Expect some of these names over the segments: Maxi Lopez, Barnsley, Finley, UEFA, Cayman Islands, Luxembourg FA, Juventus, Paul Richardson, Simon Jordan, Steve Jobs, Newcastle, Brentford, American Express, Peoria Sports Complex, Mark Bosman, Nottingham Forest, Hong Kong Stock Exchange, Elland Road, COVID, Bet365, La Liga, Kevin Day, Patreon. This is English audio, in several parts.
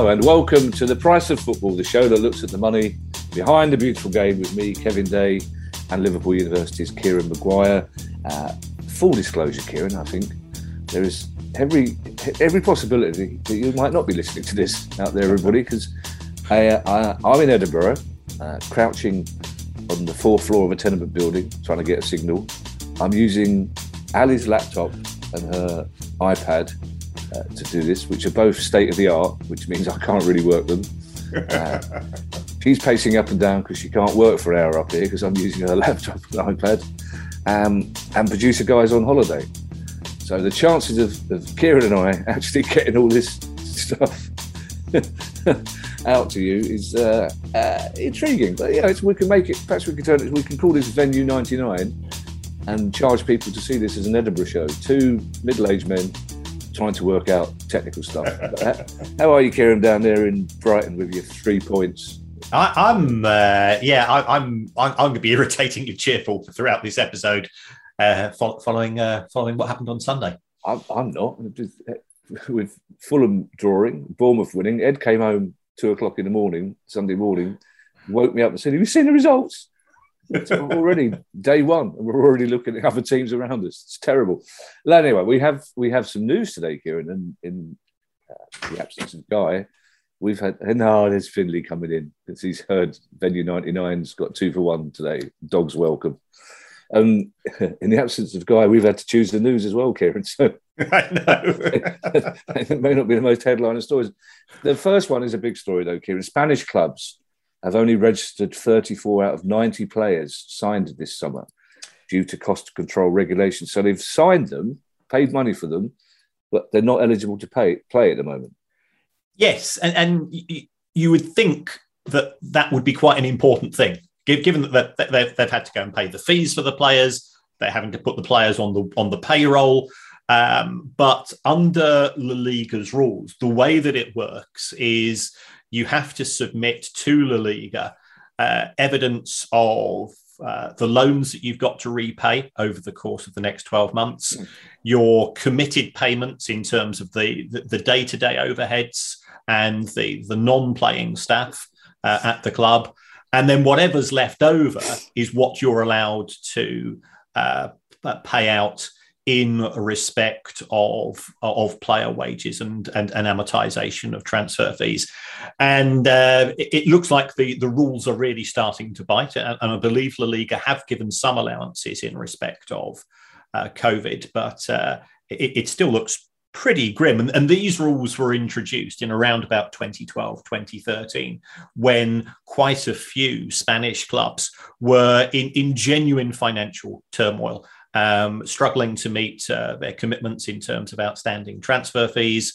Hello and welcome to The Price of Football, the show that looks at the money behind the beautiful game with me, Kevin Day, and Liverpool University's Kieran Maguire. Full disclosure, Kieran, I think there is every possibility that you might not be listening to this out there, everybody, because I'm in Edinburgh, crouching on the fourth floor of a tenement building, trying to get a signal. I'm using Ali's laptop and her iPad to do this, which are both state-of-the-art, which means I can't really work them. She's pacing up and down because she can't work for an hour up here because I'm using her laptop and iPad. And producer Guy's on holiday. So the chances of Kieran and I actually getting all this stuff out to you is intriguing. But yeah, we can make it, perhaps we can turn it, we can call this Venue 99 and charge people to see this as an Edinburgh show. Two middle-aged men trying to work out technical stuff. How are you, Kieran, down there in Brighton with your 3 points? I'm going to be irritatingly cheerful throughout this episode, following what happened on Sunday. I'm not. With Fulham drawing, Bournemouth winning, Ed came home 2 o'clock in the morning, Sunday morning, woke me up and said, "Have you seen the results?" It's already day one, and we're already looking at other teams around us. It's terrible. Well, anyway, we have some news today, Kieran, and in the absence of Guy, we've had... there's Finley coming in because he's heard Venue 99's got 2 for 1 today. Dogs welcome. In the absence of Guy, we've had to choose the news as well, Kieran. So I know it may not be the most headliner stories. The first one is a big story, though, Kieran. Spanish clubs have only registered 34 out of 90 players signed this summer due to cost control regulations. So they've signed them, paid money for them, but they're not eligible to play at the moment. Yes, and you would think that would be quite an important thing, given that they've had to go and pay the fees for the players, they're having to put the players on the payroll. But under La Liga's rules, the way that it works is you have to submit to La Liga evidence of the loans that you've got to repay over the course of the next 12 months, your committed payments in terms of the day-to-day overheads and the non-playing staff at the club. And then whatever's left over is what you're allowed to pay out in respect of player wages and amortisation of transfer fees. And it looks like the rules are really starting to bite. And I believe La Liga have given some allowances in respect of COVID, but it still looks pretty grim. And these rules were introduced in around about 2012, 2013, when quite a few Spanish clubs were in genuine financial turmoil, struggling to meet their commitments in terms of outstanding transfer fees.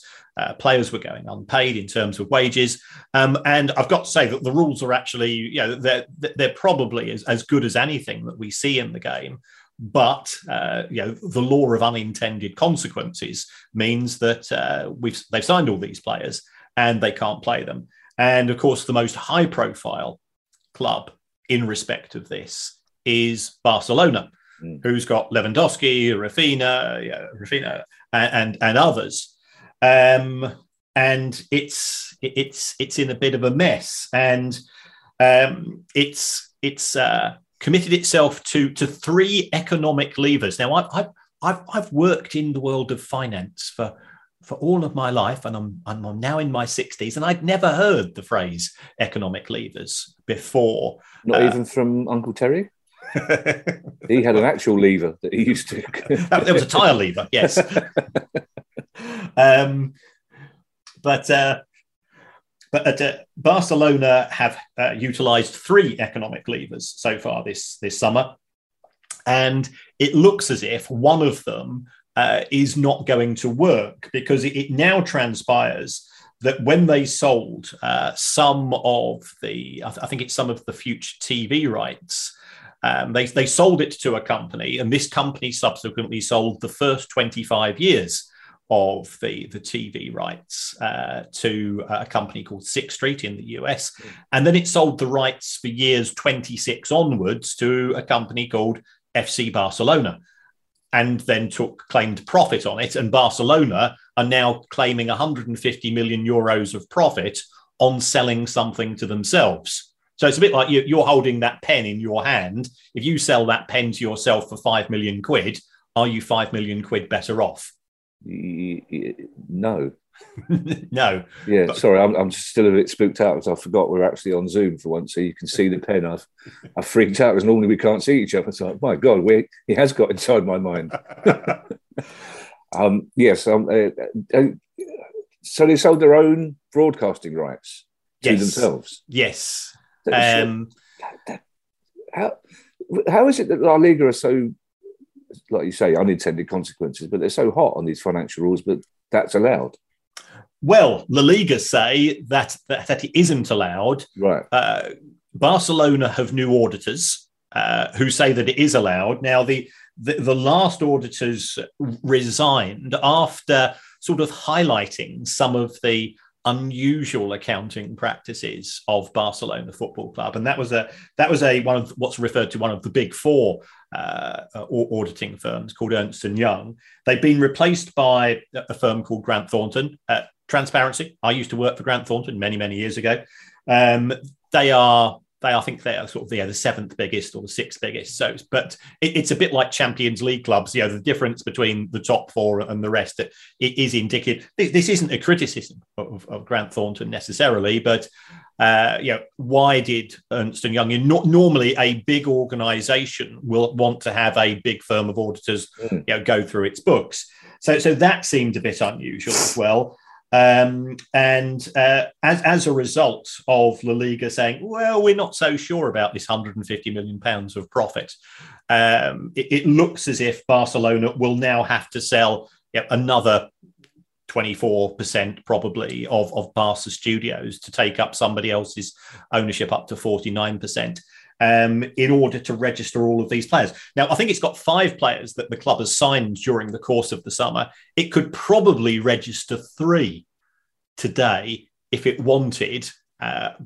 Players were going unpaid in terms of wages. And I've got to say that the rules are actually, they're probably as good as anything that we see in the game. But the law of unintended consequences means that they've signed all these players and they can't play them. And of course, the most high-profile club in respect of this is Barcelona, who's got Lewandowski, Rafinha, and others. And it's in a bit of a mess, and it's committed itself to three economic levers. Now, I've worked in the world of finance for all of my life, and I'm now in my 60s, and I'd never heard the phrase economic levers before. Not even from Uncle Terry? He had an actual lever that he used to... There was a tyre lever, yes. But Barcelona have utilised three economic levers so far this summer. And it looks as if one of them is not going to work, because it now transpires that when they sold some of the... I think it's some of the future TV rights... They sold it to a company, and this company subsequently sold the first 25 years of the TV rights to a company called Sixth Street in the US. And then it sold the rights for years 26 onwards to a company called FC Barcelona. and then claimed profit on it. And Barcelona are now claiming 150 million euros of profit on selling something to themselves. So it's a bit like you're holding that pen in your hand. If you sell that pen to yourself for 5 million quid, are you 5 million quid better off? No. No. Yeah, but, sorry, I'm still a bit spooked out because I forgot we're actually on Zoom for once, so you can see the pen. I freaked out because normally we can't see each other. It's like, my God, he has got inside my mind. So they sold their own broadcasting rights to themselves? Yes. How is it that La Liga are so, like you say, unintended consequences, but they're so hot on these financial rules, but that's allowed? Well, La Liga say that it isn't allowed. Right. Barcelona have new auditors who say that it is allowed. Now, the last auditors resigned after sort of highlighting some of the unusual accounting practices of Barcelona Football Club, and that was one of what's referred to one of the big four auditing firms called Ernst & Young. They've been replaced by a firm called Grant Thornton. Transparency. I used to work for Grant Thornton many years ago. I think they are sort of the seventh biggest or the sixth biggest. So, but it's a bit like Champions League clubs. You know, the difference between the top four and the rest it is indicative. This isn't a criticism of Grant Thornton necessarily, but why did Ernst & Young, normally a big organisation will want to have a big firm of auditors, go through its books? So that seemed a bit unusual as well. As a result of La Liga saying, well, we're not so sure about this £150 million of profit, it looks as if Barcelona will now have to sell another 24% probably of Barca Studios to take up somebody else's ownership up to 49%. In order to register all of these players. Now, I think it's got 5 players that the club has signed during the course of the summer. It could probably register 3 today if it wanted,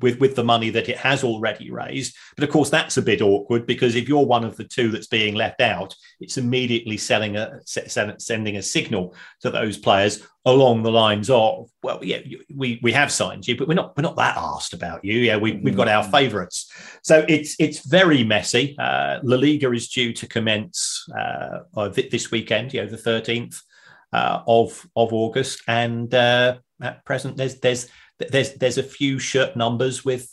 with the money that it has already raised. But of course, that's a bit awkward because if you're one of the 2 that's being left out, it's immediately sending a signal to those players along the lines of, well, yeah, we have signed you, but we're not that arsed about you. Yeah, we've got our favourites. So it's very messy. La Liga is due to commence this weekend, the 13th of August, and at present there's a few shirt numbers with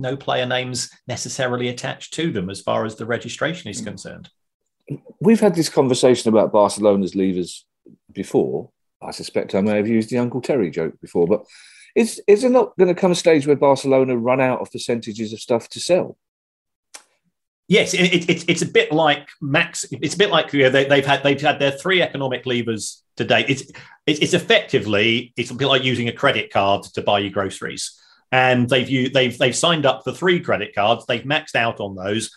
no player names necessarily attached to them as far as the registration is concerned. We've had this conversation about Barcelona's levers before. I suspect I may have used the Uncle Terry joke before, but is there not going to come a stage where Barcelona run out of percentages of stuff to sell? Yes, it's a bit like Max. It's a bit like they've had their 3 economic levers to date. It's effectively, it's a bit like using a credit card to buy your groceries, and they've signed up for 3 credit cards. They've maxed out on those,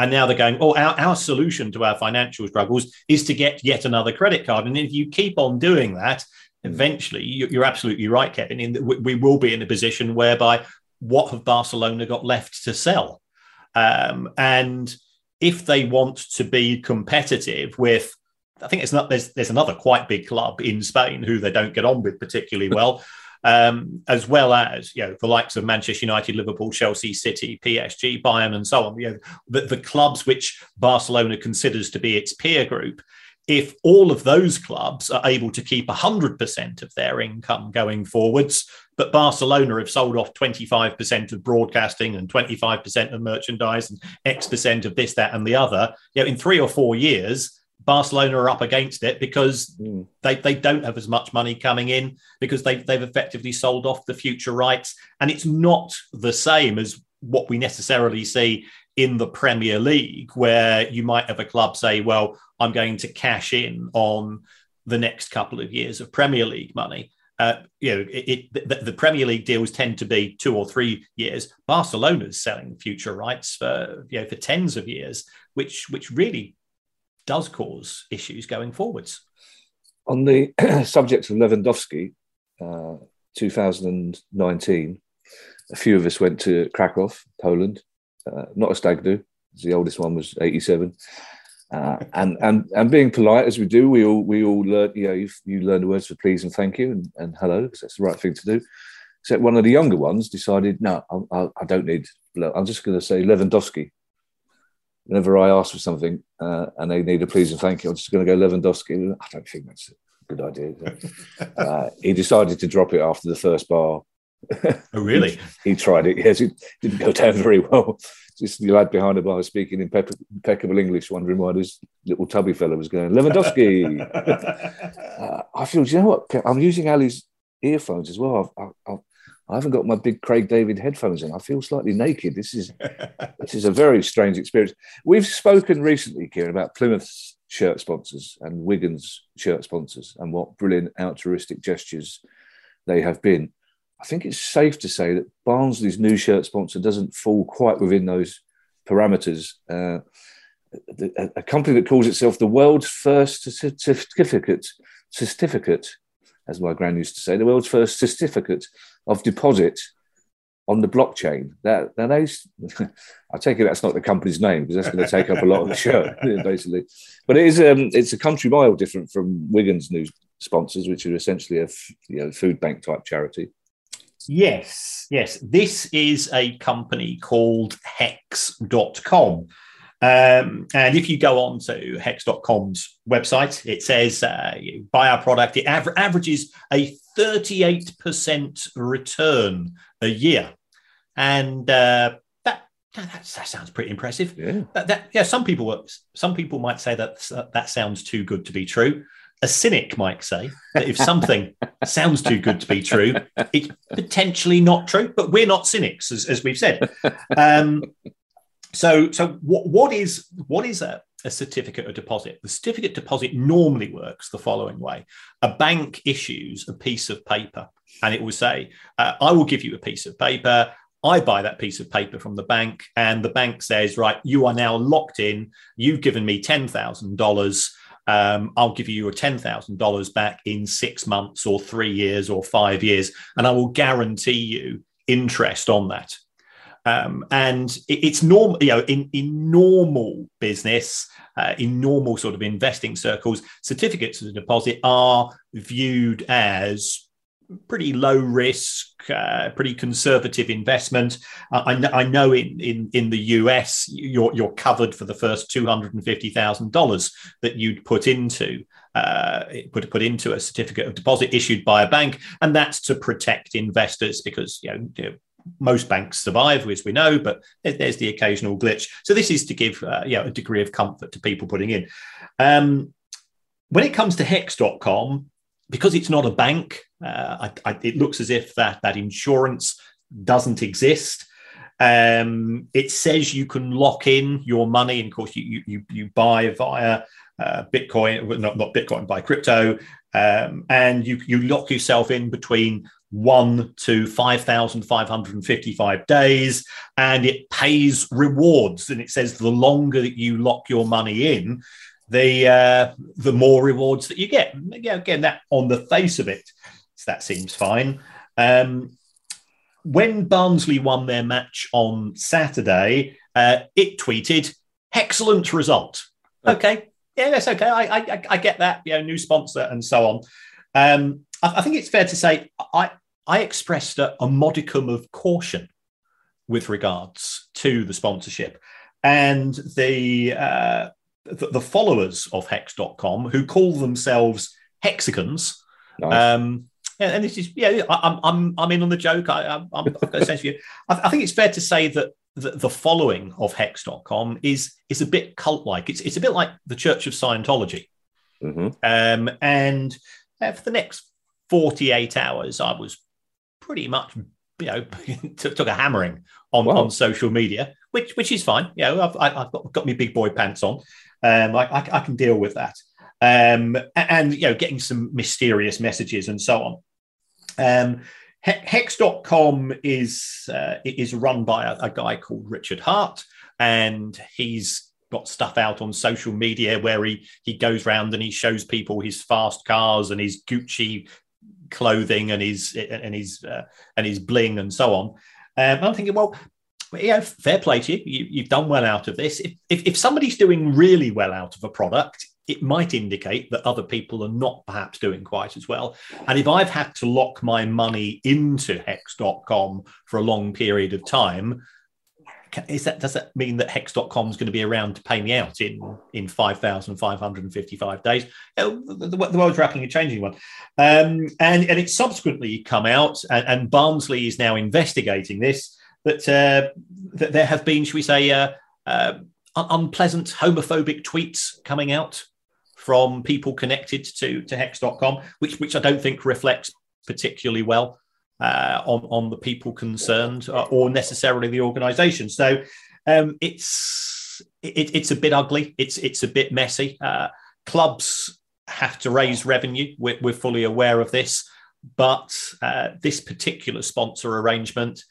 and now they're going, oh, our solution to our financial struggles is to get yet another credit card. And if you keep on doing that, eventually, you're absolutely right, Kevin. We will be in a position whereby what have Barcelona got left to sell? And if they want to be competitive with, I think there's another quite big club in Spain who they don't get on with particularly well, as well as the likes of Manchester United, Liverpool, Chelsea, City, PSG, Bayern, and so on. The clubs which Barcelona considers to be its peer group. If all of those clubs are able to keep 100% of their income going forwards, but Barcelona have sold off 25% of broadcasting and 25% of merchandise and X% of this, that, and the other, in 3 or 4 years, Barcelona are up against it because they don't have as much money coming in because they've effectively sold off the future rights. And it's not the same as what we necessarily see in the Premier League, where you might have a club say, well, I'm going to cash in on the next couple of years of Premier League money. The Premier League deals tend to be 2 or 3 years. Barcelona's selling future rights for tens of years, which really does cause issues going forwards. On the subject of Lewandowski, 2019, a few of us went to Krakow, Poland. Not a stag do. The oldest one was 87. And being polite as we do, we all learn. You know, you learn the words for please and thank you and hello, because that's the right thing to do. Except one of the younger ones decided, no, I don't need. I'm just going to say Lewandowski. Whenever I ask for something and they need a please and thank you, I'm just going to go Lewandowski. I don't think that's a good idea. He decided to drop it after the first bar. Oh, really? he tried it. Yes, it didn't go down very well. Just the lad behind the bar speaking in impeccable English, wondering why this little tubby fella was going, Lewandowski. I feel, do you know what? I'm using Ali's earphones as well. I haven't got my big Craig David headphones in. I feel slightly naked. This is a very strange experience. We've spoken recently, Kieran, about Plymouth's shirt sponsors and Wigan's shirt sponsors and what brilliant altruistic gestures they have been. I think it's safe to say that Barnsley's new shirt sponsor doesn't fall quite within those parameters. A company that calls itself the world's first certificate, as my gran used to say, the world's first certificate of deposit on the blockchain. I take it that's not the company's name, because that's going to take up a lot of the shirt, basically. But it is, it's a country mile different from Wigan's new sponsors, which are essentially a food bank type charity. Yes. This is a company called Hex.com. And if you go on to Hex.com's website, it says buy our product. It averages a 38% return a year. And that sounds pretty impressive. Yeah. Some people might say that sounds too good to be true. A cynic might say that if something sounds too good to be true, it's potentially not true, but we're not cynics, as we've said. So what is a certificate of deposit? The certificate deposit normally works the following way. A bank issues a piece of paper and it will say, I will give you a piece of paper. I buy that piece of paper from the bank, and the bank says, right, you are now locked in. You've given me $10,000. I'll give you your $10,000 back in 6 months or 3 years or 5 years, and I will guarantee you interest on that. And it's normal, in normal business, in normal sort of investing circles, certificates of deposit are viewed as pretty low risk, pretty conservative investment. I know in the US, you're covered for the first $250,000 that you'd put into a certificate of deposit issued by a bank, and that's to protect investors because most banks survive, as we know, but there's the occasional glitch. So this is to give a degree of comfort to people putting in. When it comes to Hex.com, because it's not a bank, it looks as if that insurance doesn't exist. It says you can lock in your money, and of course you buy via Bitcoin, not Bitcoin, buy crypto, and you lock yourself in between 1 to 5,555 days, and it pays rewards. And it says the longer that you lock your money in, the more rewards that you get. Again, that on the face of it, that seems fine. When Barnsley won their match on Saturday, it tweeted, "Excellent result." Okay, yeah, that's okay. I get that. New sponsor and so on. I think it's fair to say I expressed a modicum of caution with regards to the sponsorship, and the followers of Hex.com, who call themselves Hexicans. Nice. And this is, I'm in on the joke. I'm got a sense of you. I think it's fair to say that the following of Hex.com is a bit cult-like. It's a bit like the Church of Scientology. Mm-hmm. For the next 48 hours, I was pretty much, took a hammering on social media, which is fine. I've got my big boy pants on. I can deal with that. And getting some mysterious messages and so on. Hex.com is run by a guy called Richard Hart, and he's got stuff out on social media where he goes round and he shows people his fast cars and his Gucci clothing and his bling and so on. I'm thinking, well, yeah, fair play to you. You've done well out of this. If somebody's doing really well out of a product, it might indicate that other people are not perhaps doing quite as well. And if I've had to lock my money into Hex.com for a long period of time, does that mean that Hex.com is going to be around to pay me out in 5,555 days? The world's rapidly changing one. And it's subsequently come out, and Barnsley is now investigating this, that there have been, should we say, unpleasant homophobic tweets coming out from people connected to Hex.com, which I don't think reflects particularly well on the people concerned or necessarily the organisation. So it's a bit ugly. It's a bit messy. Clubs have to raise revenue. We're fully aware of this, but this particular sponsor arrangement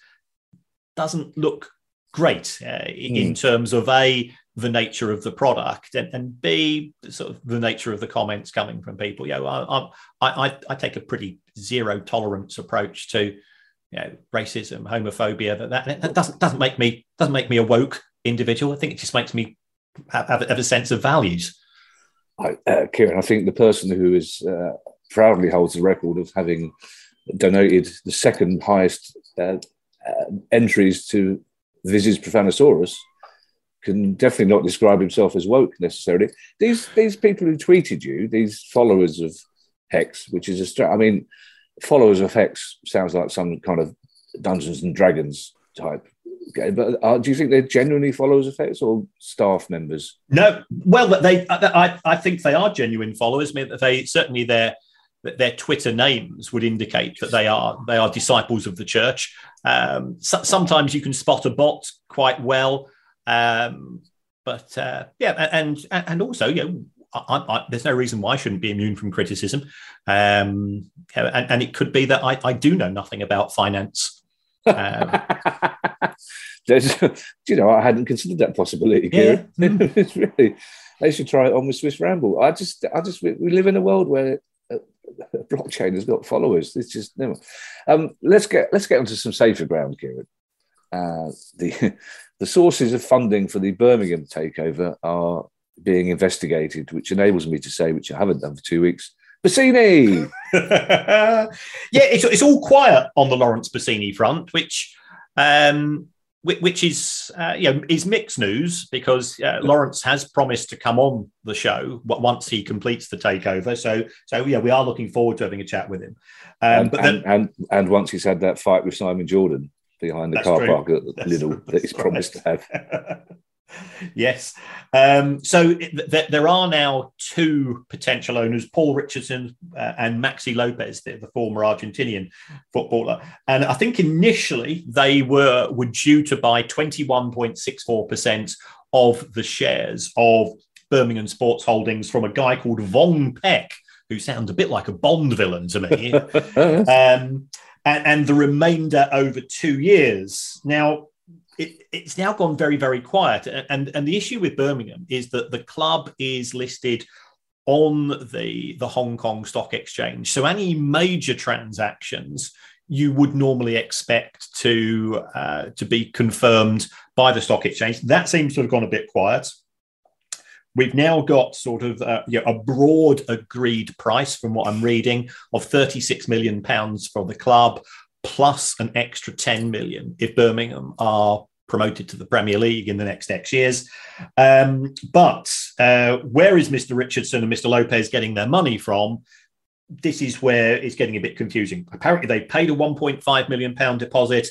doesn't look great in terms of A, the nature of the product, and B, sort of the nature of the comments coming from people. You know, I take a pretty zero tolerance approach to, you know, racism, homophobia. That doesn't make me a woke individual. I think it just makes me have a sense of values. Kieran, I think the person who is proudly holds the record of having donated the second highest entries to Viz Profanosaurus can definitely not describe himself as woke necessarily. These people who tweeted you, these followers of Hex, which is followers of Hex sounds like some kind of Dungeons and Dragons type. Okay, but do you think they're genuinely followers of Hex or staff members? No, well, I think they are genuine followers. I mean, they certainly their Twitter names would indicate that they are disciples of the church. Sometimes you can spot a bot quite well, but also, you know, I there's no reason why I shouldn't be immune from criticism, and it could be that I do know nothing about finance. I hadn't considered that possibility. Yeah. It's really, they should try it on with Swiss Ramble. We live in a world where blockchain has got followers. It's just never. Let's get onto some safer ground, Kieran. The sources of funding for the Birmingham takeover are being investigated, which enables me to say, which I haven't done for 2 weeks, Bassini. Yeah, it's all quiet on the Lawrence Bassini front, which is is mixed news, because Lawrence has promised to come on the show once he completes the takeover. So yeah, we are looking forward to having a chat with him. But then once he's had that fight with Simon Jordan behind the car park at Lidl that he's promised to have. Yes. So there are now two potential owners, Paul Richardson and Maxi Lopez, the former Argentinian footballer. And I think initially they were due to buy 21.64% of the shares of Birmingham Sports Holdings from a guy called Von Peck, who sounds a bit like a Bond villain to me. And the remainder over 2 years. Now, it's now gone very, very quiet. And the issue with Birmingham is that the club is listed on the Hong Kong Stock Exchange. So any major transactions you would normally expect to be confirmed by the stock exchange. That seems to have gone a bit quiet. We've now got sort of a broad agreed price, from what I'm reading, of £36 million for the club, plus an extra £10 million if Birmingham are promoted to the Premier League in the next years. But where is Mr. Richardson and Mr. Lopez getting their money from? This is where it's getting a bit confusing. Apparently, they paid a £1.5 million deposit.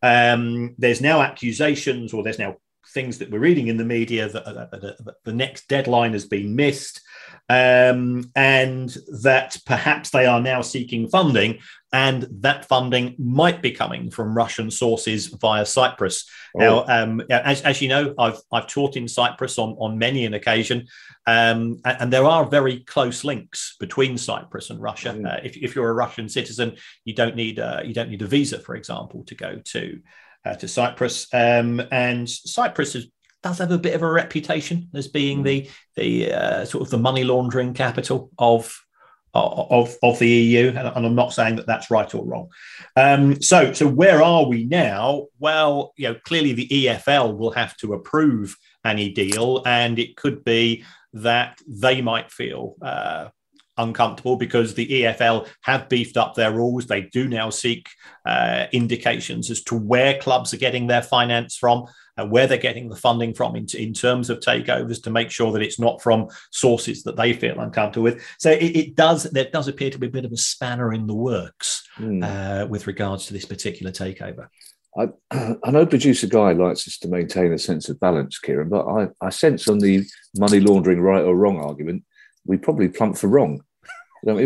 There's now accusations, or there's now things that we're reading in the media that the next deadline has been missed, and that perhaps they are now seeking funding, and that funding might be coming from Russian sources via Cyprus. Oh. Now, as you know, I've taught in Cyprus on many an occasion, and there are very close links between Cyprus and Russia. Mm. If you're a Russian citizen, you don't need a visa, for example, to go to Cyprus, and Cyprus does have a bit of a reputation as being the sort of the money laundering capital of of the EU, and I'm not saying that that's right or wrong. So where are we now? Well, you know, clearly the EFL will have to approve any deal, and it could be that they might feel uncomfortable because the EFL have beefed up their rules. They do now seek indications as to where clubs are getting their finance from, where they're getting the funding from in terms of takeovers, to make sure that it's not from sources that they feel uncomfortable with. So there does appear to be a bit of a spanner in the works with regards to this particular takeover. I know producer Guy likes us to maintain a sense of balance, Kieran, but I sense on the money laundering right or wrong argument, we probably plump for wrong. But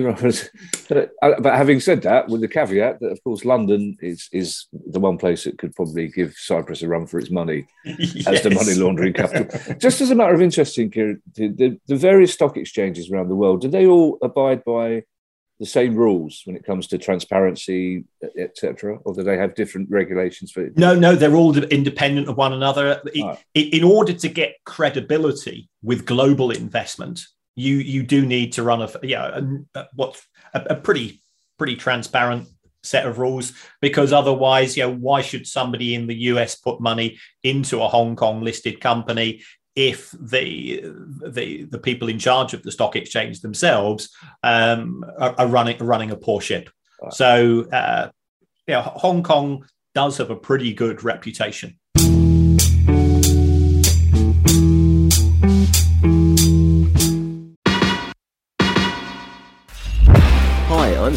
having said that, with the caveat that, of course, London is the one place that could probably give Cyprus a run for its money yes. as the money laundering capital. Just as a matter of interest, Kieran, the various stock exchanges around the world, do they all abide by the same rules when it comes to transparency, etc., or do they have different regulations for it? No, they're all independent of one another. In order to get credibility with global investment, you do need to run a pretty transparent set of rules, because otherwise, you know, why should somebody in the US put money into a Hong Kong listed company if the people in charge of the stock exchange themselves are running a poor ship? Right. So, Hong Kong does have a pretty good reputation. I'm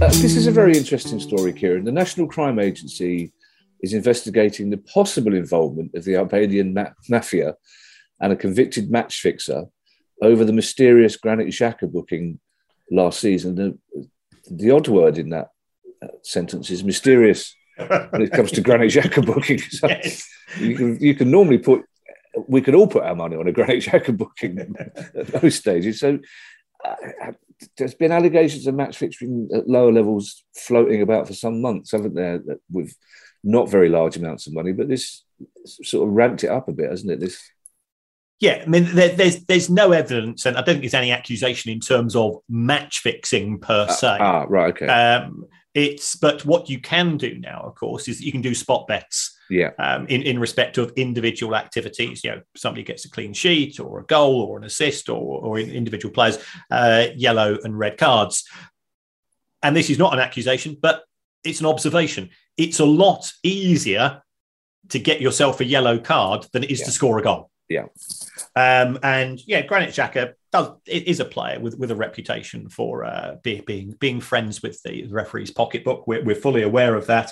This is a very interesting story, Kieran. The National Crime Agency is investigating the possible involvement of the Albanian mafia and a convicted match fixer over the mysterious Granit Xhaka booking last season. The odd word in that sentence is mysterious when it comes to Granit Xhaka booking. So yes. You can normally we could all put our money on a Granit Xhaka booking at those stages. So there's been allegations of match fixing at lower levels floating about for some months, haven't there, with not very large amounts of money, but this sort of ramped it up a bit, hasn't it? This. Yeah, I mean, there's no evidence, and I don't think there's any accusation in terms of match fixing per se. Right, okay. But what you can do now, of course, is that you can do spot bets. Yeah. In respect of individual activities, you know, somebody gets a clean sheet or a goal or an assist or individual players, yellow and red cards. And this is not an accusation, but it's an observation. It's a lot easier to get yourself a yellow card than it is to score a goal. Yeah. Granit Xhaka is a player with a reputation for being friends with the referee's pocketbook. We're fully aware of that.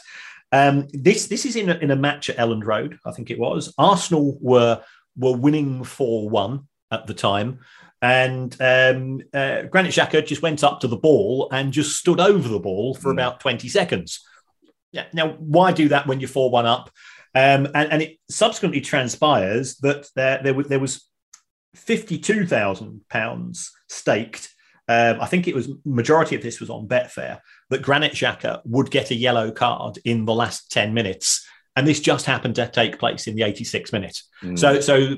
This is in a match at Elland Road, I think it was. Arsenal were winning 4-1 at the time, and Granit Xhaka just went up to the ball and just stood over the ball for about 20 seconds. Yeah. Now, why do that when you're 4-1 up? And it subsequently transpires that there was £52,000 staked. I think it was majority of this was on Betfair, that Granit Xhaka would get a yellow card in the last 10 minutes. And this just happened to take place in the 86th minute. Mm. So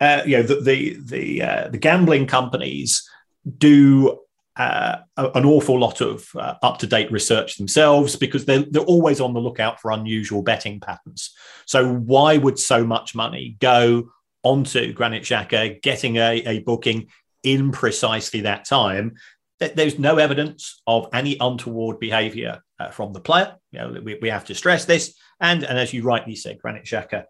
the gambling companies do an awful lot of up-to-date research themselves, because they're always on the lookout for unusual betting patterns. So why would so much money go onto Granit Xhaka getting a booking in precisely that time? There's no evidence of any untoward behaviour from the player. You know, we have to stress this. And as you rightly said, Granit Xhaka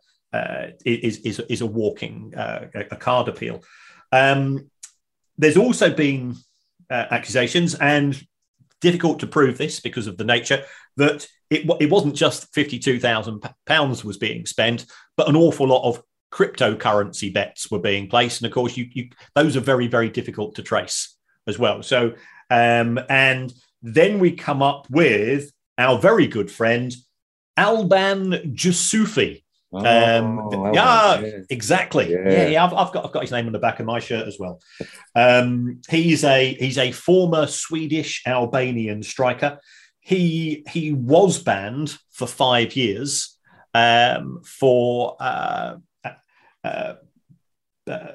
is a walking a card appeal. There's also been accusations, and difficult to prove this because of the nature, that it wasn't just £52,000 was being spent, but an awful lot of cryptocurrency bets were being placed. And of course, those are very, very difficult to trace as well. So, and then we come up with our very good friend, Alban Jusufi. Exactly. Yeah. I've got his name on the back of my shirt as well. He's a former Swedish Albanian striker. He was banned for 5 years for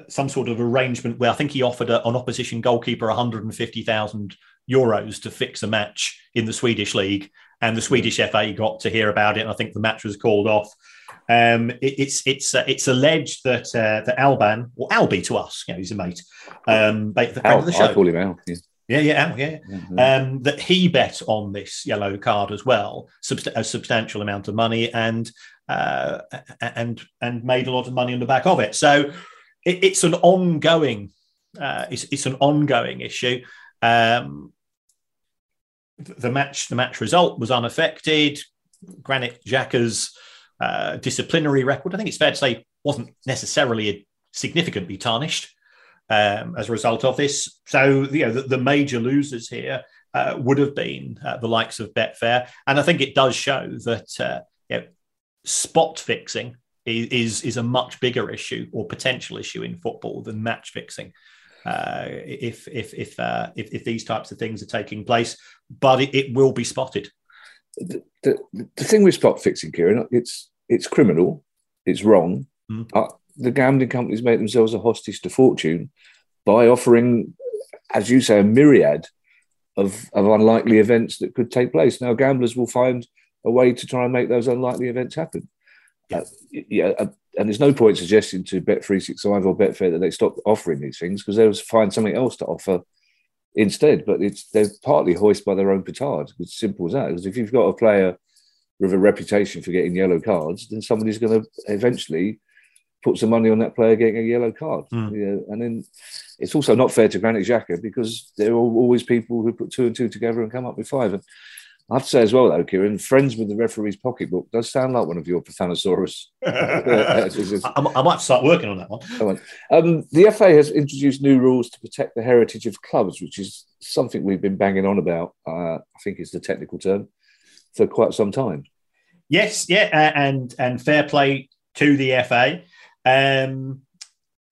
some sort of arrangement where I think he offered an opposition goalkeeper €150,000 to fix a match in the Swedish league, and the Swedish FA got to hear about it, and I think the match was called off. It's alleged that that Alban, or Albi to us, you know, he's a mate. The show. I call him Al. Yeah. Mm-hmm. That he bet on this yellow card as well, a substantial amount of money, and made a lot of money on the back of it. So it's an ongoing, issue. The match result was unaffected. Granit Xhaka's disciplinary record, I think it's fair to say, wasn't necessarily significantly tarnished as a result of this. So, you know, the major losers here would have been the likes of Betfair, and I think it does show that spot fixing is a much bigger issue, or potential issue, in football than match fixing. If these types of things are taking place, but it will be spotted. The thing with spot fixing, Kieran, it's criminal, it's wrong. Mm. The gambling companies make themselves a hostage to fortune by offering, as you say, a myriad of unlikely events that could take place. Now, gamblers will find a way to try and make those unlikely events happen. Yes. And there's no point suggesting to Bet365 or Betfair that they stop offering these things, because they'll find something else to offer instead. But they're partly hoisted by their own petard. It's simple as that. Because if you've got a player with a reputation for getting yellow cards, then somebody's going to eventually put some money on that player getting a yellow card. Mm. Yeah, and then it's also not fair to Granit Xhaka, because there are always people who put 2 and 2 together and come up with 5. And I have to say as well, though, Kieran, friends with the referee's pocketbook does sound like one of your Pathanosaurus. I might start working on that one. The FA has introduced new rules to protect the heritage of clubs, which is something we've been banging on about, I think is the technical term, for quite some time. Yes, yeah, and fair play to the FA.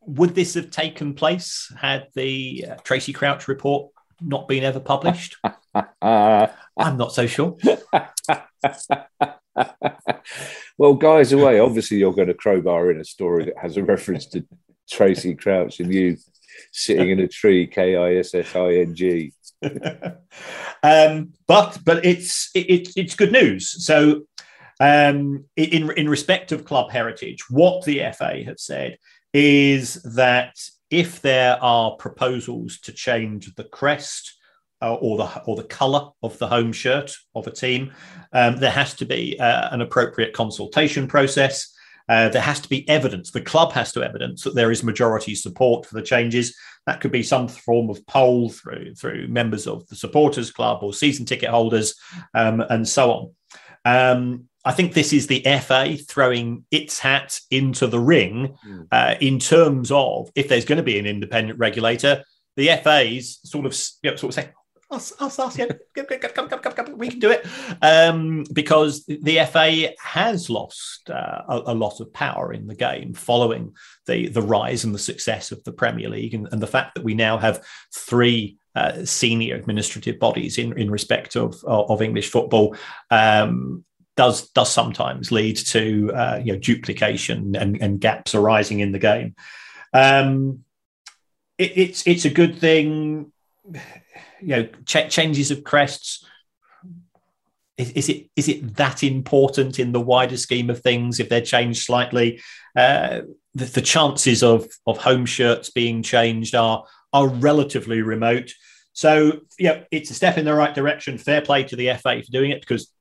Would this have taken place had the Tracy Crouch report not been ever published? I'm not so sure. Well, Guy's away. Obviously, you're going to crowbar in a story that has a reference to Tracy Crouch and you sitting in a tree, Kissing. But it's good news. So in respect of club heritage, what the FA have said is that if there are proposals to change the crest or the colour of the home shirt of a team, there has to be an appropriate consultation process. There has to be evidence. The club has to evidence that there is majority support for the changes. That could be some form of poll through members of the supporters club or season ticket holders, and so on. I think this is the FA throwing its hat into the ring in terms of, if there's going to be an independent regulator, the FA's sort of saying, us, yeah, come, we can do it, because the FA has lost a lot of power in the game following the rise and the success of the Premier League, and the fact that we now have 3 senior administrative bodies in respect of English football. Does sometimes lead to duplication and gaps arising in the game. It's a good thing. Changes of crests. Is it that important in the wider scheme of things? If they're changed slightly, the chances of home shirts being changed are relatively remote. So it's a step in the right direction. Fair play to the FA for doing it, because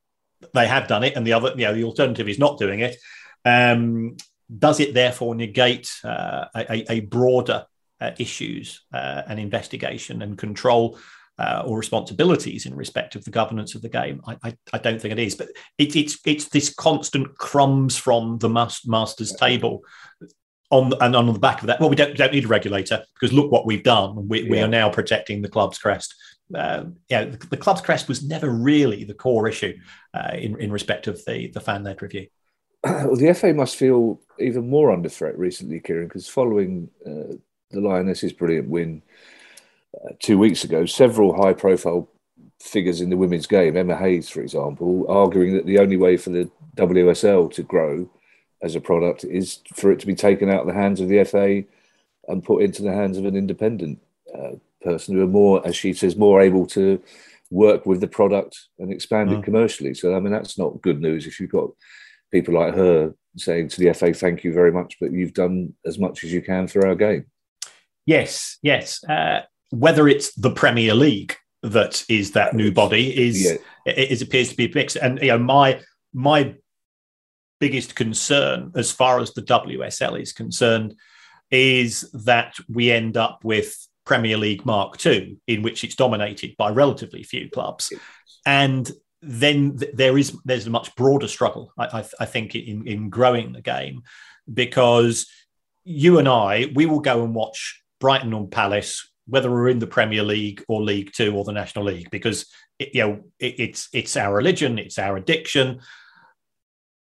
they have done it, and the alternative is not doing it. Does it therefore negate a broader issues and investigation and control or responsibilities in respect of the governance of the game. I don't think it is, but it's this constant crumbs from the master's table. On the back of that, well, we don't need a regulator because look what we've done. We are now protecting the club's crest. The club's crest was never really the core issue in respect of the fan-led review. Well, the FA must feel even more under threat recently, Kieran, because following the Lionesses' brilliant win 2 weeks ago, several high-profile figures in the women's game, Emma Hayes, for example, arguing that the only way for the WSL to grow as a product is for it to be taken out of the hands of the FA and put into the hands of an independent person who are more, as she says, more able to work with the product and expand it commercially. So, I mean, that's not good news if you've got people like her saying to the FA, thank you very much, but you've done as much as you can for our game. Yes. Whether it's the Premier League that is that new body it appears to be mixed. And, you know, my biggest concern as far as the WSL is concerned is that we end up with Premier League Mark II, in which it's dominated by relatively few clubs. And then there's a much broader struggle, I think, in growing the game, because you and I, we will go and watch Brighton on Palace, whether we're in the Premier League or League Two or the National League, because it's our religion, it's our addiction.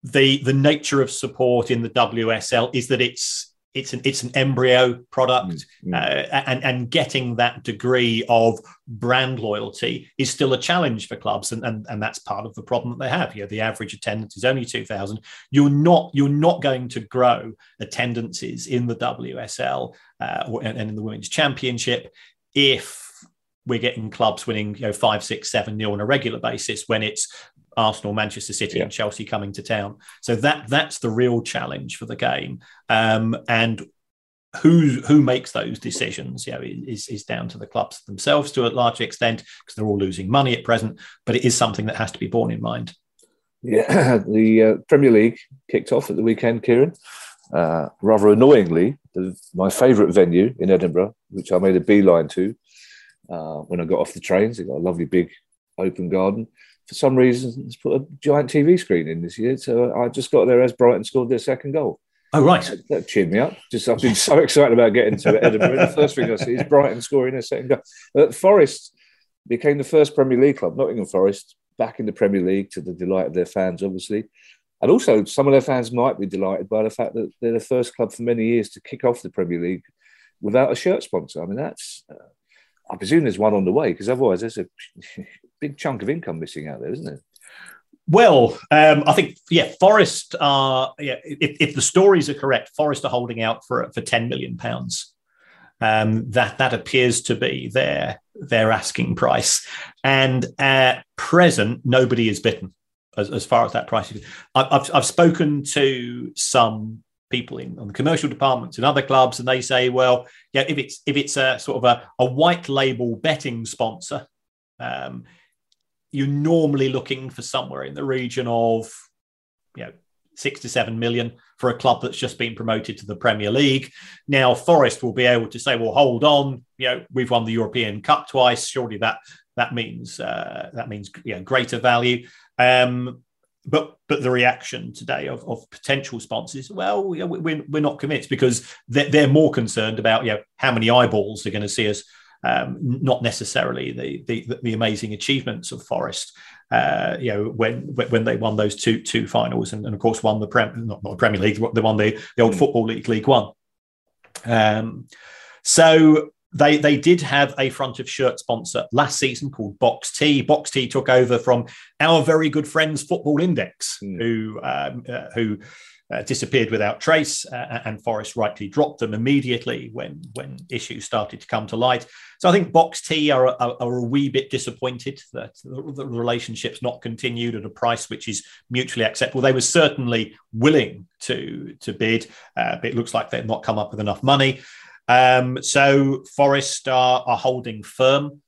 The nature of support in the WSL is that it's an embryo product, and getting that degree of brand loyalty is still a challenge for clubs, and that's part of the problem that they have. The average attendance is only 2,000. You're not going to grow attendances in the WSL and in the Women's Championship if we're getting clubs winning 5, 6, 7-0 on a regular basis when it's Arsenal, Manchester City and Chelsea coming to town. So that's the real challenge for the game. And who makes those decisions is down to the clubs themselves to a large extent, because they're all losing money at present, but it is something that has to be borne in mind. Yeah, the Premier League kicked off at the weekend, Kieran. Rather annoyingly, my favourite venue in Edinburgh, which I made a beeline to when I got off the trains. They've got a lovely big open garden. For some reason, it's put a giant TV screen in this year. So I just got there as Brighton scored their second goal. Oh, right. That cheered me up. I've been so excited about getting to Edinburgh. The first thing I see is Brighton scoring their second goal. Forest became the first Premier League club, Nottingham Forest, back in the Premier League, to the delight of their fans, obviously. And also, some of their fans might be delighted by the fact that they're the first club for many years to kick off the Premier League without a shirt sponsor. I mean, that's... I presume there's one on the way, because otherwise there's a big chunk of income missing out there, isn't it? Well, I think, Forest are, if the stories are correct, Forest are holding out for £10 million. That appears to be their asking price. And at present, nobody is bitten as far as that price is. I've spoken to some people on the commercial departments and other clubs, and they say, well, if it's a sort of a white label betting sponsor, you're normally looking for somewhere in the region of 6 to 7 million for a club that's just been promoted to the Premier League. Now, Forest will be able to say, well, hold on, we've won the European Cup twice. Surely that means greater value. But the reaction today of potential sponsors, well, we're not convinced, because they're more concerned about how many eyeballs are going to see us, not necessarily the amazing achievements of Forest. When they won those two finals and of course won the Premier League, they won the old Football League, League One. So they did have a front of shirt sponsor last season called Box T. Box T took over from our very good friends Football Index, who disappeared without trace, and Forest rightly dropped them immediately when issues started to come to light. So I think Box T are a wee bit disappointed that the relationship's not continued at a price which is mutually acceptable. They were certainly willing to bid, but it looks like they've not come up with enough money. So Forest are holding firm.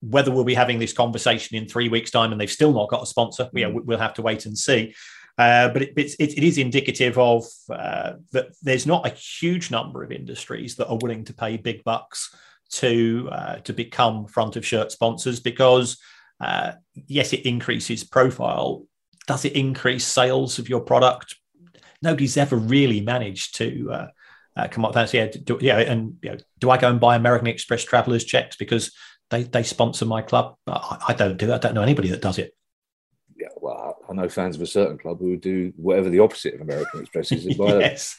Whether we'll be having this conversation in 3 weeks' time and they've still not got a sponsor, we'll have to wait and see. But it is indicative of that there's not a huge number of industries that are willing to pay big bucks to become front of shirt sponsors, because yes, it increases profile. Does it increase sales of your product? Nobody's ever really managed to come up with that. Do I go and buy American Express travelers checks because they sponsor my club? I don't do that. I don't know anybody that does it. Yeah, well, I know fans of a certain club who do whatever the opposite of American Express is. Yes.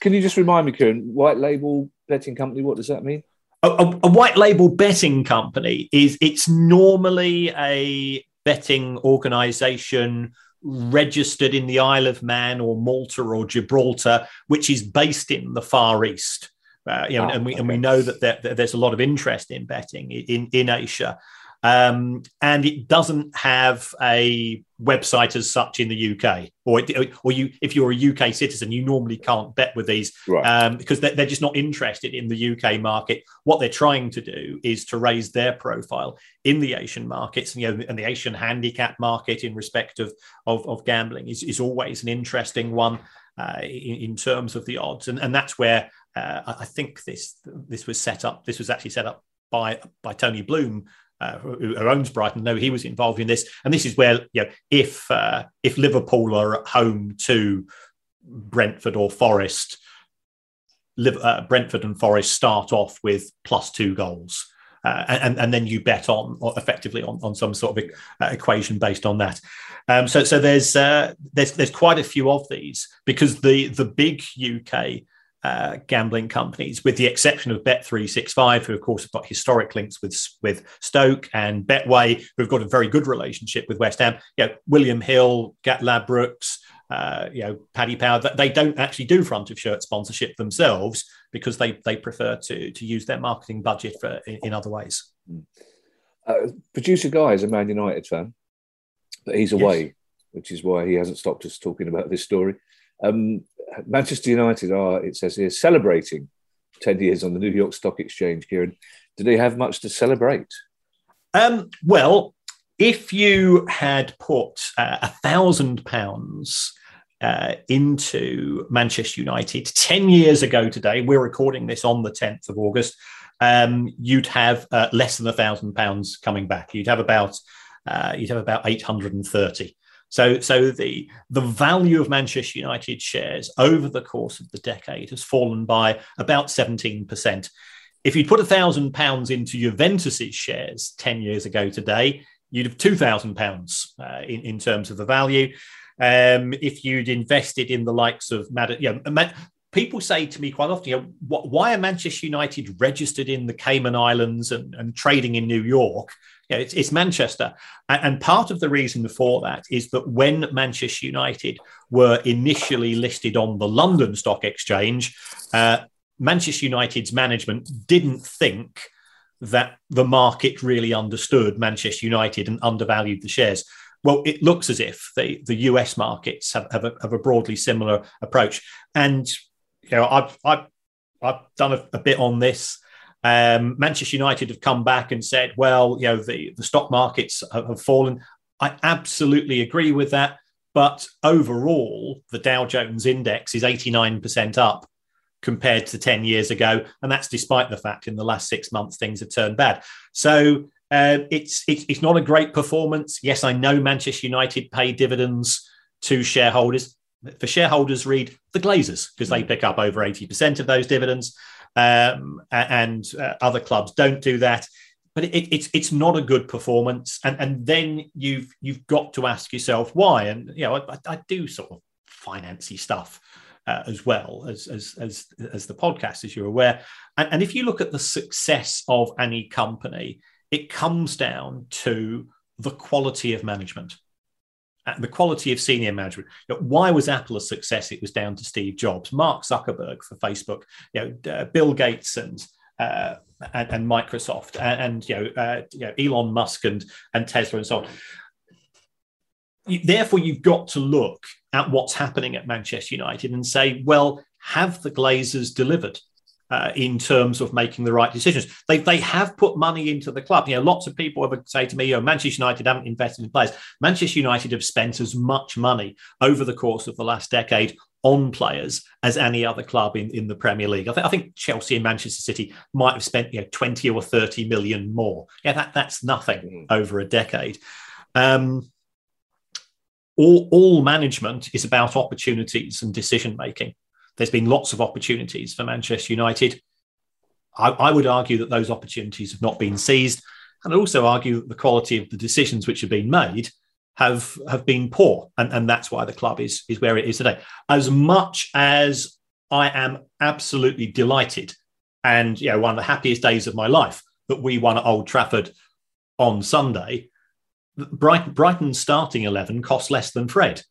Can you just remind me, Kieran, white label betting company, what does that mean? A white label betting company it's normally a betting organisation registered in the Isle of Man or Malta or Gibraltar, which is based in the Far East. And we know that there's a lot of interest in betting in Asia. And it doesn't have a website as such in the UK, if you're a UK citizen, you normally can't bet with these, right, because they're just not interested in the UK market. What they're trying to do is to raise their profile in the Asian markets, and the Asian handicap market in respect of gambling is always an interesting one in terms of the odds, and that's where I think this was set up. This was actually set up by Tony Bloom, who owns Brighton. No, he was involved in this, and this is where if Liverpool are at home to Brentford or Forest, Brentford and Forest start off with +2 goals, and then you bet on, or effectively on some sort of equation based on that. So there's quite a few of these, because the big UK gambling companies, with the exception of Bet365, who of course have got historic links with Stoke, and Betway, who've got a very good relationship with West Ham, William Hill, Gatlab Brooks, Paddy Power, they don't actually do front of shirt sponsorship themselves, because they prefer to use their marketing budget in other ways. Producer Guy is a Man United fan, but he's away, yes, which is why he hasn't stopped us talking about this story. Manchester United are, it says here, celebrating 10 years on the New York Stock Exchange, Kieran. Do they have much to celebrate? Well, if you had put £1,000 into Manchester United 10 years ago today, we're recording this on the 10th of August, you'd have less than £1,000 coming back. You'd have about 830. So the value of Manchester United shares over the course of the decade has fallen by about 17%. If you'd put £1,000 into Juventus' shares 10 years ago today, you'd have £2,000 in terms of the value. If you'd invested in the likes of... people say to me quite often, why are Manchester United registered in the Cayman Islands and trading in New York? It's Manchester. And part of the reason for that is that when Manchester United were initially listed on the London Stock Exchange, Manchester United's management didn't think that the market really understood Manchester United and undervalued the shares. Well, it looks as if the US markets have a broadly similar approach. And I've done a bit on this. Manchester United have come back and said, the stock markets have fallen. I absolutely agree with that. But overall, the Dow Jones Index is 89% up compared to 10 years ago. And that's despite the fact in the last 6 months, things have turned bad. So it's not a great performance. Yes, I know Manchester United pay dividends to shareholders. For shareholders, read the Glazers, because they pick up over 80% of those dividends, and other clubs don't do that. But it's not a good performance, and then you've got to ask yourself why. And I do sort of financy stuff as well as the podcast, as you're aware. And if you look at the success of any company, it comes down to the quality of management. The quality of senior management. Why was Apple a success? It was down to Steve Jobs, Mark Zuckerberg for Facebook, Bill Gates and Microsoft, and Elon Musk and Tesla and so on. Therefore, you've got to look at what's happening at Manchester United and say, have the Glazers delivered? in terms of making the right decisions. They have put money into the club. You know, lots of people have say to me, "Oh, Manchester United haven't invested in players." Manchester United have spent as much money over the course of the last decade on players as any other club in the Premier League. I think Chelsea and Manchester City might have spent 20 or 30 million more. Yeah, that's nothing over a decade. All management is about opportunities and decision-making. There's been lots of opportunities for Manchester United. I would argue that those opportunities have not been seized. And I'd also argue that the quality of the decisions which have been made have been poor. And that's why the club is where it is today. As much as I am absolutely delighted and one of the happiest days of my life that we won at Old Trafford on Sunday, Brighton's starting 11 cost less than Fred.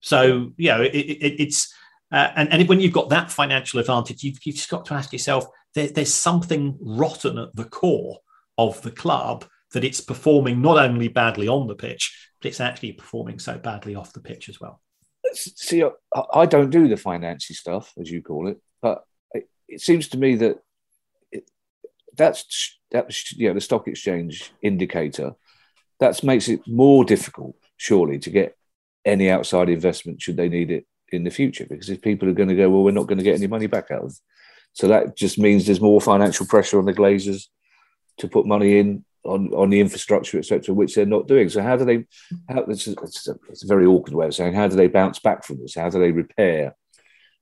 So, it's... And when you've got that financial advantage, you've just got to ask yourself, there's something rotten at the core of the club that it's performing not only badly on the pitch, but it's actually performing so badly off the pitch as well. See, I don't do the financy stuff, as you call it, but it seems to me that that's the stock exchange indicator. That makes it more difficult, surely, to get any outside investment should they need it in the future, because if people are going to go, well, we're not going to get any money back out of them. So that just means there's more financial pressure on the Glazers to put money in on the infrastructure, etc., which they're not doing. So how do they? It's a very awkward way of saying, how do they bounce back from this? How do they repair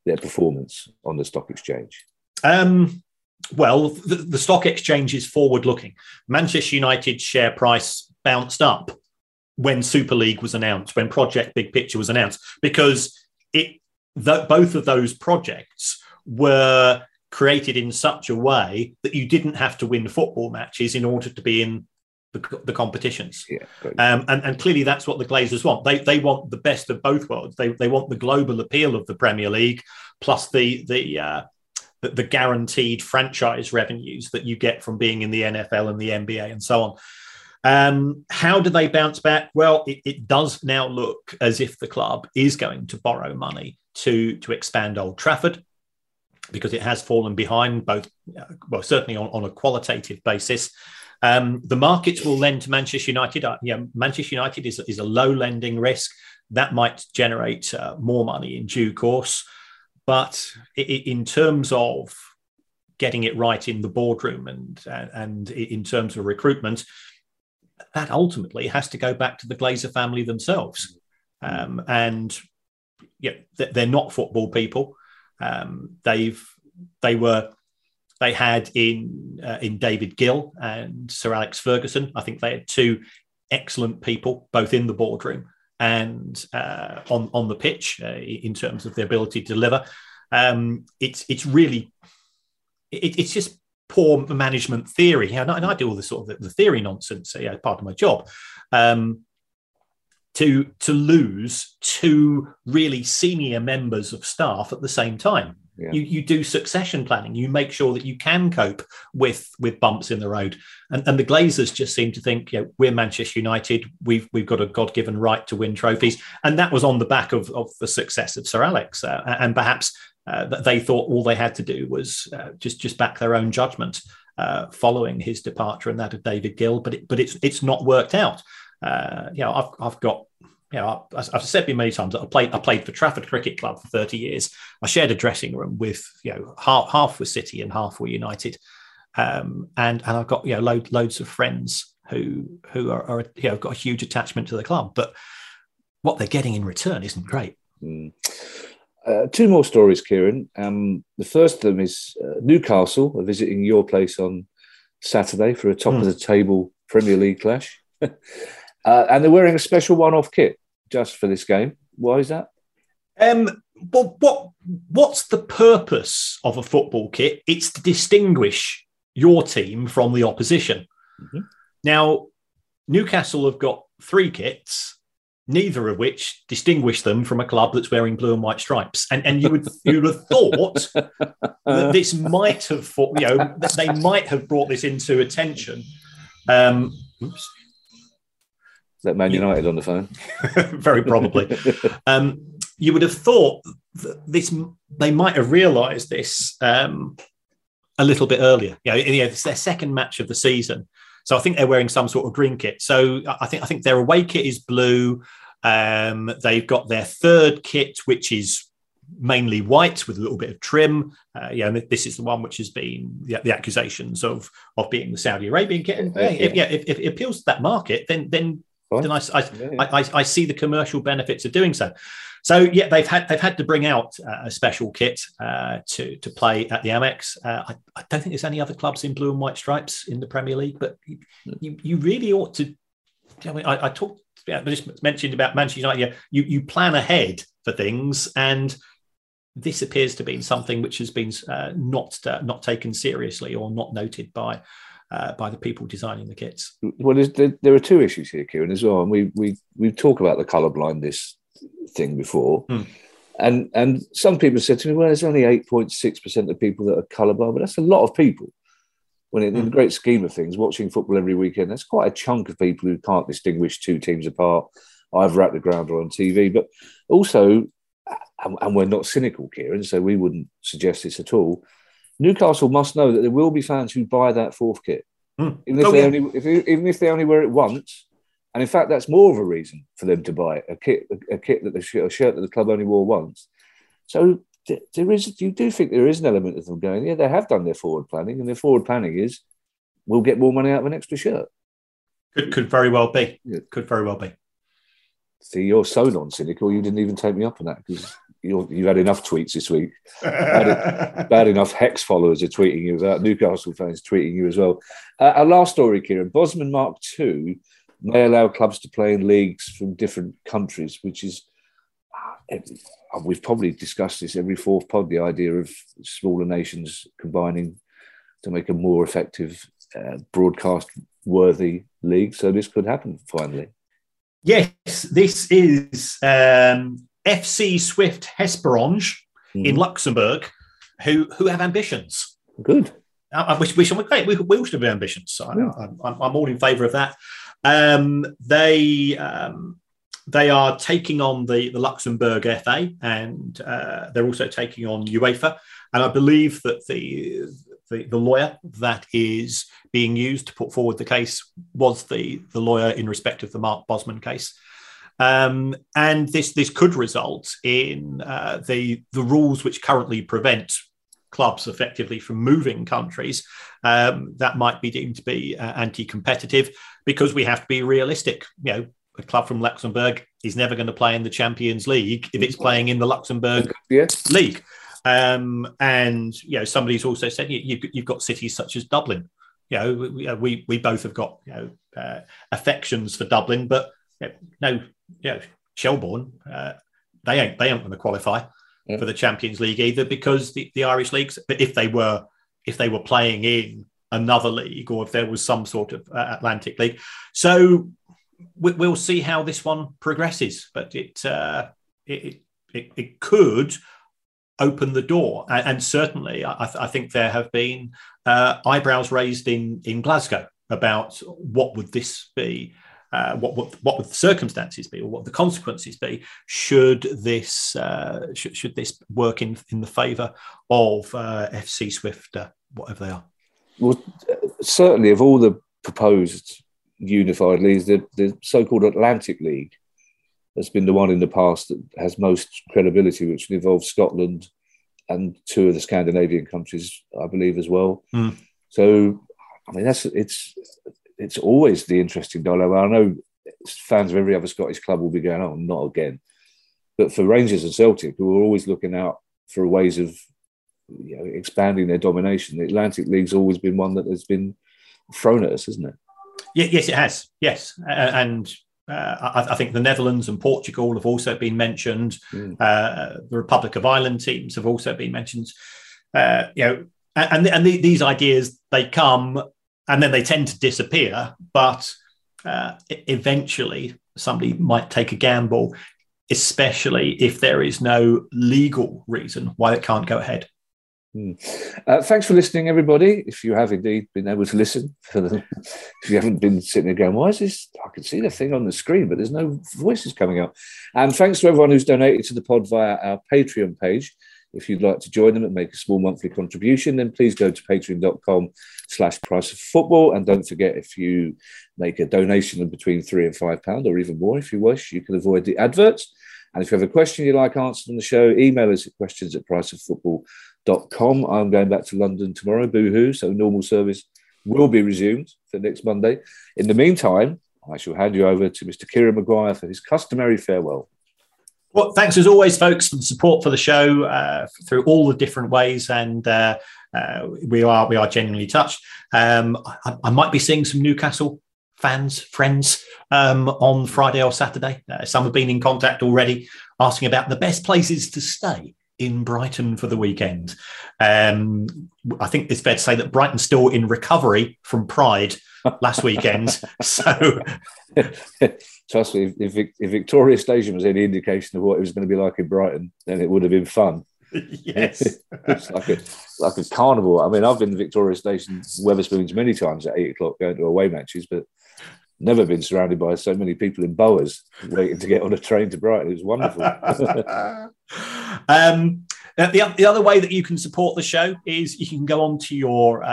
their performance on the stock exchange? Well, the stock exchange is forward-looking. Manchester United's share price bounced up when Super League was announced, when Project Big Picture was announced, because both of those projects were created in such a way that you didn't have to win football matches in order to be in the competitions. Yeah, and clearly that's what the Glazers want. They want the best of both worlds. They want the global appeal of the Premier League plus the guaranteed franchise revenues that you get from being in the NFL and the NBA and so on. How do they bounce back? Well, it does now look as if the club is going to borrow money to expand Old Trafford, because it has fallen behind both, certainly on a qualitative basis. The markets will lend to Manchester United. Manchester United is a low lending risk. That might generate more money in due course. But in terms of getting it right in the boardroom and in terms of recruitment, that ultimately has to go back to the Glazer family themselves. They're not football people. They had in David Gill and Sir Alex Ferguson. I think they had two excellent people, both in the boardroom and on the pitch in terms of their ability to deliver. It's just poor management theory. And I do all this sort of the theory nonsense, part of my job, to lose two really senior members of staff at the same time. Yeah. You do succession planning. You make sure that you can cope with bumps in the road. And the Glazers just seem to think, we're Manchester United. We've got a God-given right to win trophies. And that was on the back of the success of Sir Alex. And perhaps they thought all they had to do was just back their own judgment following his departure and that of David Gill, but it's not worked out. I've said many times that I played for Trafford Cricket Club for 30 years. I shared a dressing room with half with City and half were United, and I've got loads of friends who are got a huge attachment to the club, but what they're getting in return isn't great. Mm. Two more stories, Kieran. The first of them is Newcastle are visiting your place on Saturday for a top-of-the-table Premier League clash. And they're wearing a special one-off kit just for this game. Why is that? What's the purpose of a football kit? It's to distinguish your team from the opposition. Mm-hmm. Now, Newcastle have got three kits, neither of which distinguish them from a club that's wearing blue and white stripes. And you would have thought that this might have, that they might have brought this into attention. Oops. Is that Man United on the phone? Very probably. You would have thought that they might have realised this a little bit earlier. You know, it's their second match of the season. So I think they're wearing some sort of green kit. So I think their away kit is blue. They've got their third kit, which is mainly white with a little bit of trim. And this is the one which has been the accusations of being the Saudi Arabian kit. And if it appeals to that market, then I see the commercial benefits of doing so. So yeah, they've had to bring out a special kit to play at the Amex. I don't think there's any other clubs in blue and white stripes in the Premier League, but you really ought to. I just mentioned about Manchester United. Yeah, you plan ahead for things, and this appears to be something which has been not taken seriously or not noted by the people designing the kits. Well, there are two issues here, Kieran, as well. And we talk about the colourblindness thing before. Mm. And some people said to me, well, there's only 8.6% of people that are colourblind, but that's a lot of people. When in the great scheme of things, watching football every weekend, that's quite a chunk of people who can't distinguish two teams apart, either at the ground or on TV. But also, and we're not cynical, Kieran, so we wouldn't suggest this at all, Newcastle must know that there will be fans who buy that fourth kit, even if they only wear it once. And in fact, that's more of a reason for them to buy it, a shirt that the club only wore once. So you do think there is an element of them going, yeah, they have done their forward planning, and their forward planning is we'll get more money out of an extra shirt. Could very well be. Yeah. Could very well be. See, you're so non-cynical, you didn't even take me up on that because you had enough tweets this week. Bad enough Hex followers are tweeting you about Newcastle fans tweeting you as well. Our last story, Kieran, Bosman Mark II may allow clubs to play in leagues from different countries, which is... we've probably discussed this every fourth pod, the idea of smaller nations combining to make a more effective broadcast-worthy league. So this could happen finally. Yes, this is... FC Swift Hesperange in Luxembourg, who have ambitions. Good. We should have ambitions. So I'm all in favour of that. They are taking on the Luxembourg FA, and they're also taking on UEFA. And I believe that the lawyer that is being used to put forward the case was the lawyer in respect of the Mark Bosman case. And this could result in the rules which currently prevent clubs effectively from moving countries that might be deemed to be anti-competitive, because we have to be realistic. You know, a club from Luxembourg is never going to play in the Champions League if it's playing in the Luxembourg League. And you know, somebody's also said you've got cities such as Dublin. You know, we both have got affections for Dublin, but no. Yeah, Shelbourne, they ain't going to qualify for the Champions League either, because the Irish leagues. But if they were playing in another league, or if there was some sort of Atlantic League, so we'll see how this one progresses. But it could open the door, and certainly I think there have been eyebrows raised in Glasgow about what would this be. What would the circumstances be, or what the consequences be? Should this work in the favour of FC Swift, whatever they are? Well, certainly, of all the proposed unified leagues, the so-called Atlantic League has been the one in the past that has most credibility, which involves Scotland and two of the Scandinavian countries, I believe, as well. Mm. So, I mean, it's always the interesting dilemma. I know fans of every other Scottish club will be going, oh, not again. But for Rangers and Celtic, who are always looking out for ways of expanding their domination, the Atlantic League's always been one that has been thrown at us, hasn't it? Yes, it has. Yes. And I think the Netherlands and Portugal have also been mentioned. Mm. The Republic of Ireland teams have also been mentioned. These ideas, they come... and then they tend to disappear, but eventually somebody might take a gamble, especially if there is no legal reason why it can't go ahead. Mm. Thanks for listening, everybody. If you have indeed been able to listen, if you haven't been sitting there going, why is this? I can see the thing on the screen, but there's no voices coming up. And thanks to everyone who's donated to the pod via our Patreon page. If you'd like to join them and make a small monthly contribution, then please go to patreon.com/priceoffootball. And don't forget, if you make a donation of between £3 and £5, or even more if you wish, you can avoid the adverts. And if you have a question you'd like answered on the show, email us at questions@priceoffootball.com. I'm going back to London tomorrow, boo-hoo, so normal service will be resumed for next Monday. In the meantime, I shall hand you over to Mr. Kieran Maguire for his customary farewell. Well, thanks as always, folks, for the support for the show through all the different ways, and we are genuinely touched. I might be seeing some Newcastle fans, friends, on Friday or Saturday. Some have been in contact already, asking about the best places to stay in Brighton for the weekend. I think it's fair to say that Brighton's still in recovery from Pride last weekend. So, trust me, if Victoria Station was any indication of what it was going to be like in Brighton, then it would have been fun. Yes. It's like a carnival. I mean, I've been to Victoria Station, Weatherspoons, many times at 8 o'clock going to away matches, but never been surrounded by so many people in boas waiting to get on a train to Brighton. It was wonderful. The other way that you can support the show is you can go on to your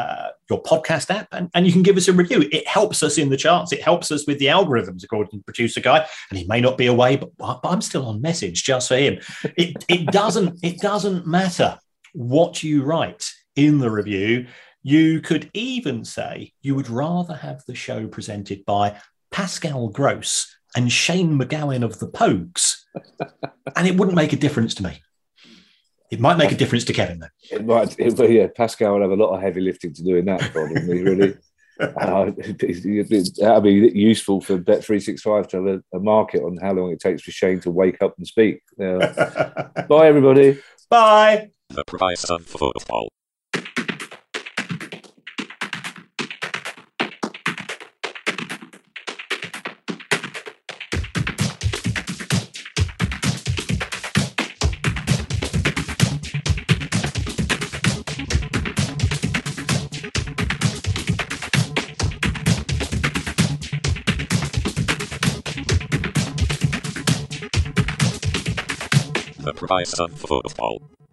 podcast app and you can give us a review. It helps us in the charts. It helps us with the algorithms, according to producer Guy. And he may not be away, but I'm still on message just for him. It doesn't matter what you write in the review. You could even say you would rather have the show presented by Pascal Gross and Shane McGowan of the Pogues, and it wouldn't make a difference to me. It might make a difference to Kevin, though. It might, but yeah, Pascal will have a lot of heavy lifting to do in that, probably, really. That'll be useful for Bet365 to have a market on how long it takes for Shane to wake up and speak. Bye, everybody. Bye. The price of football. Price of football.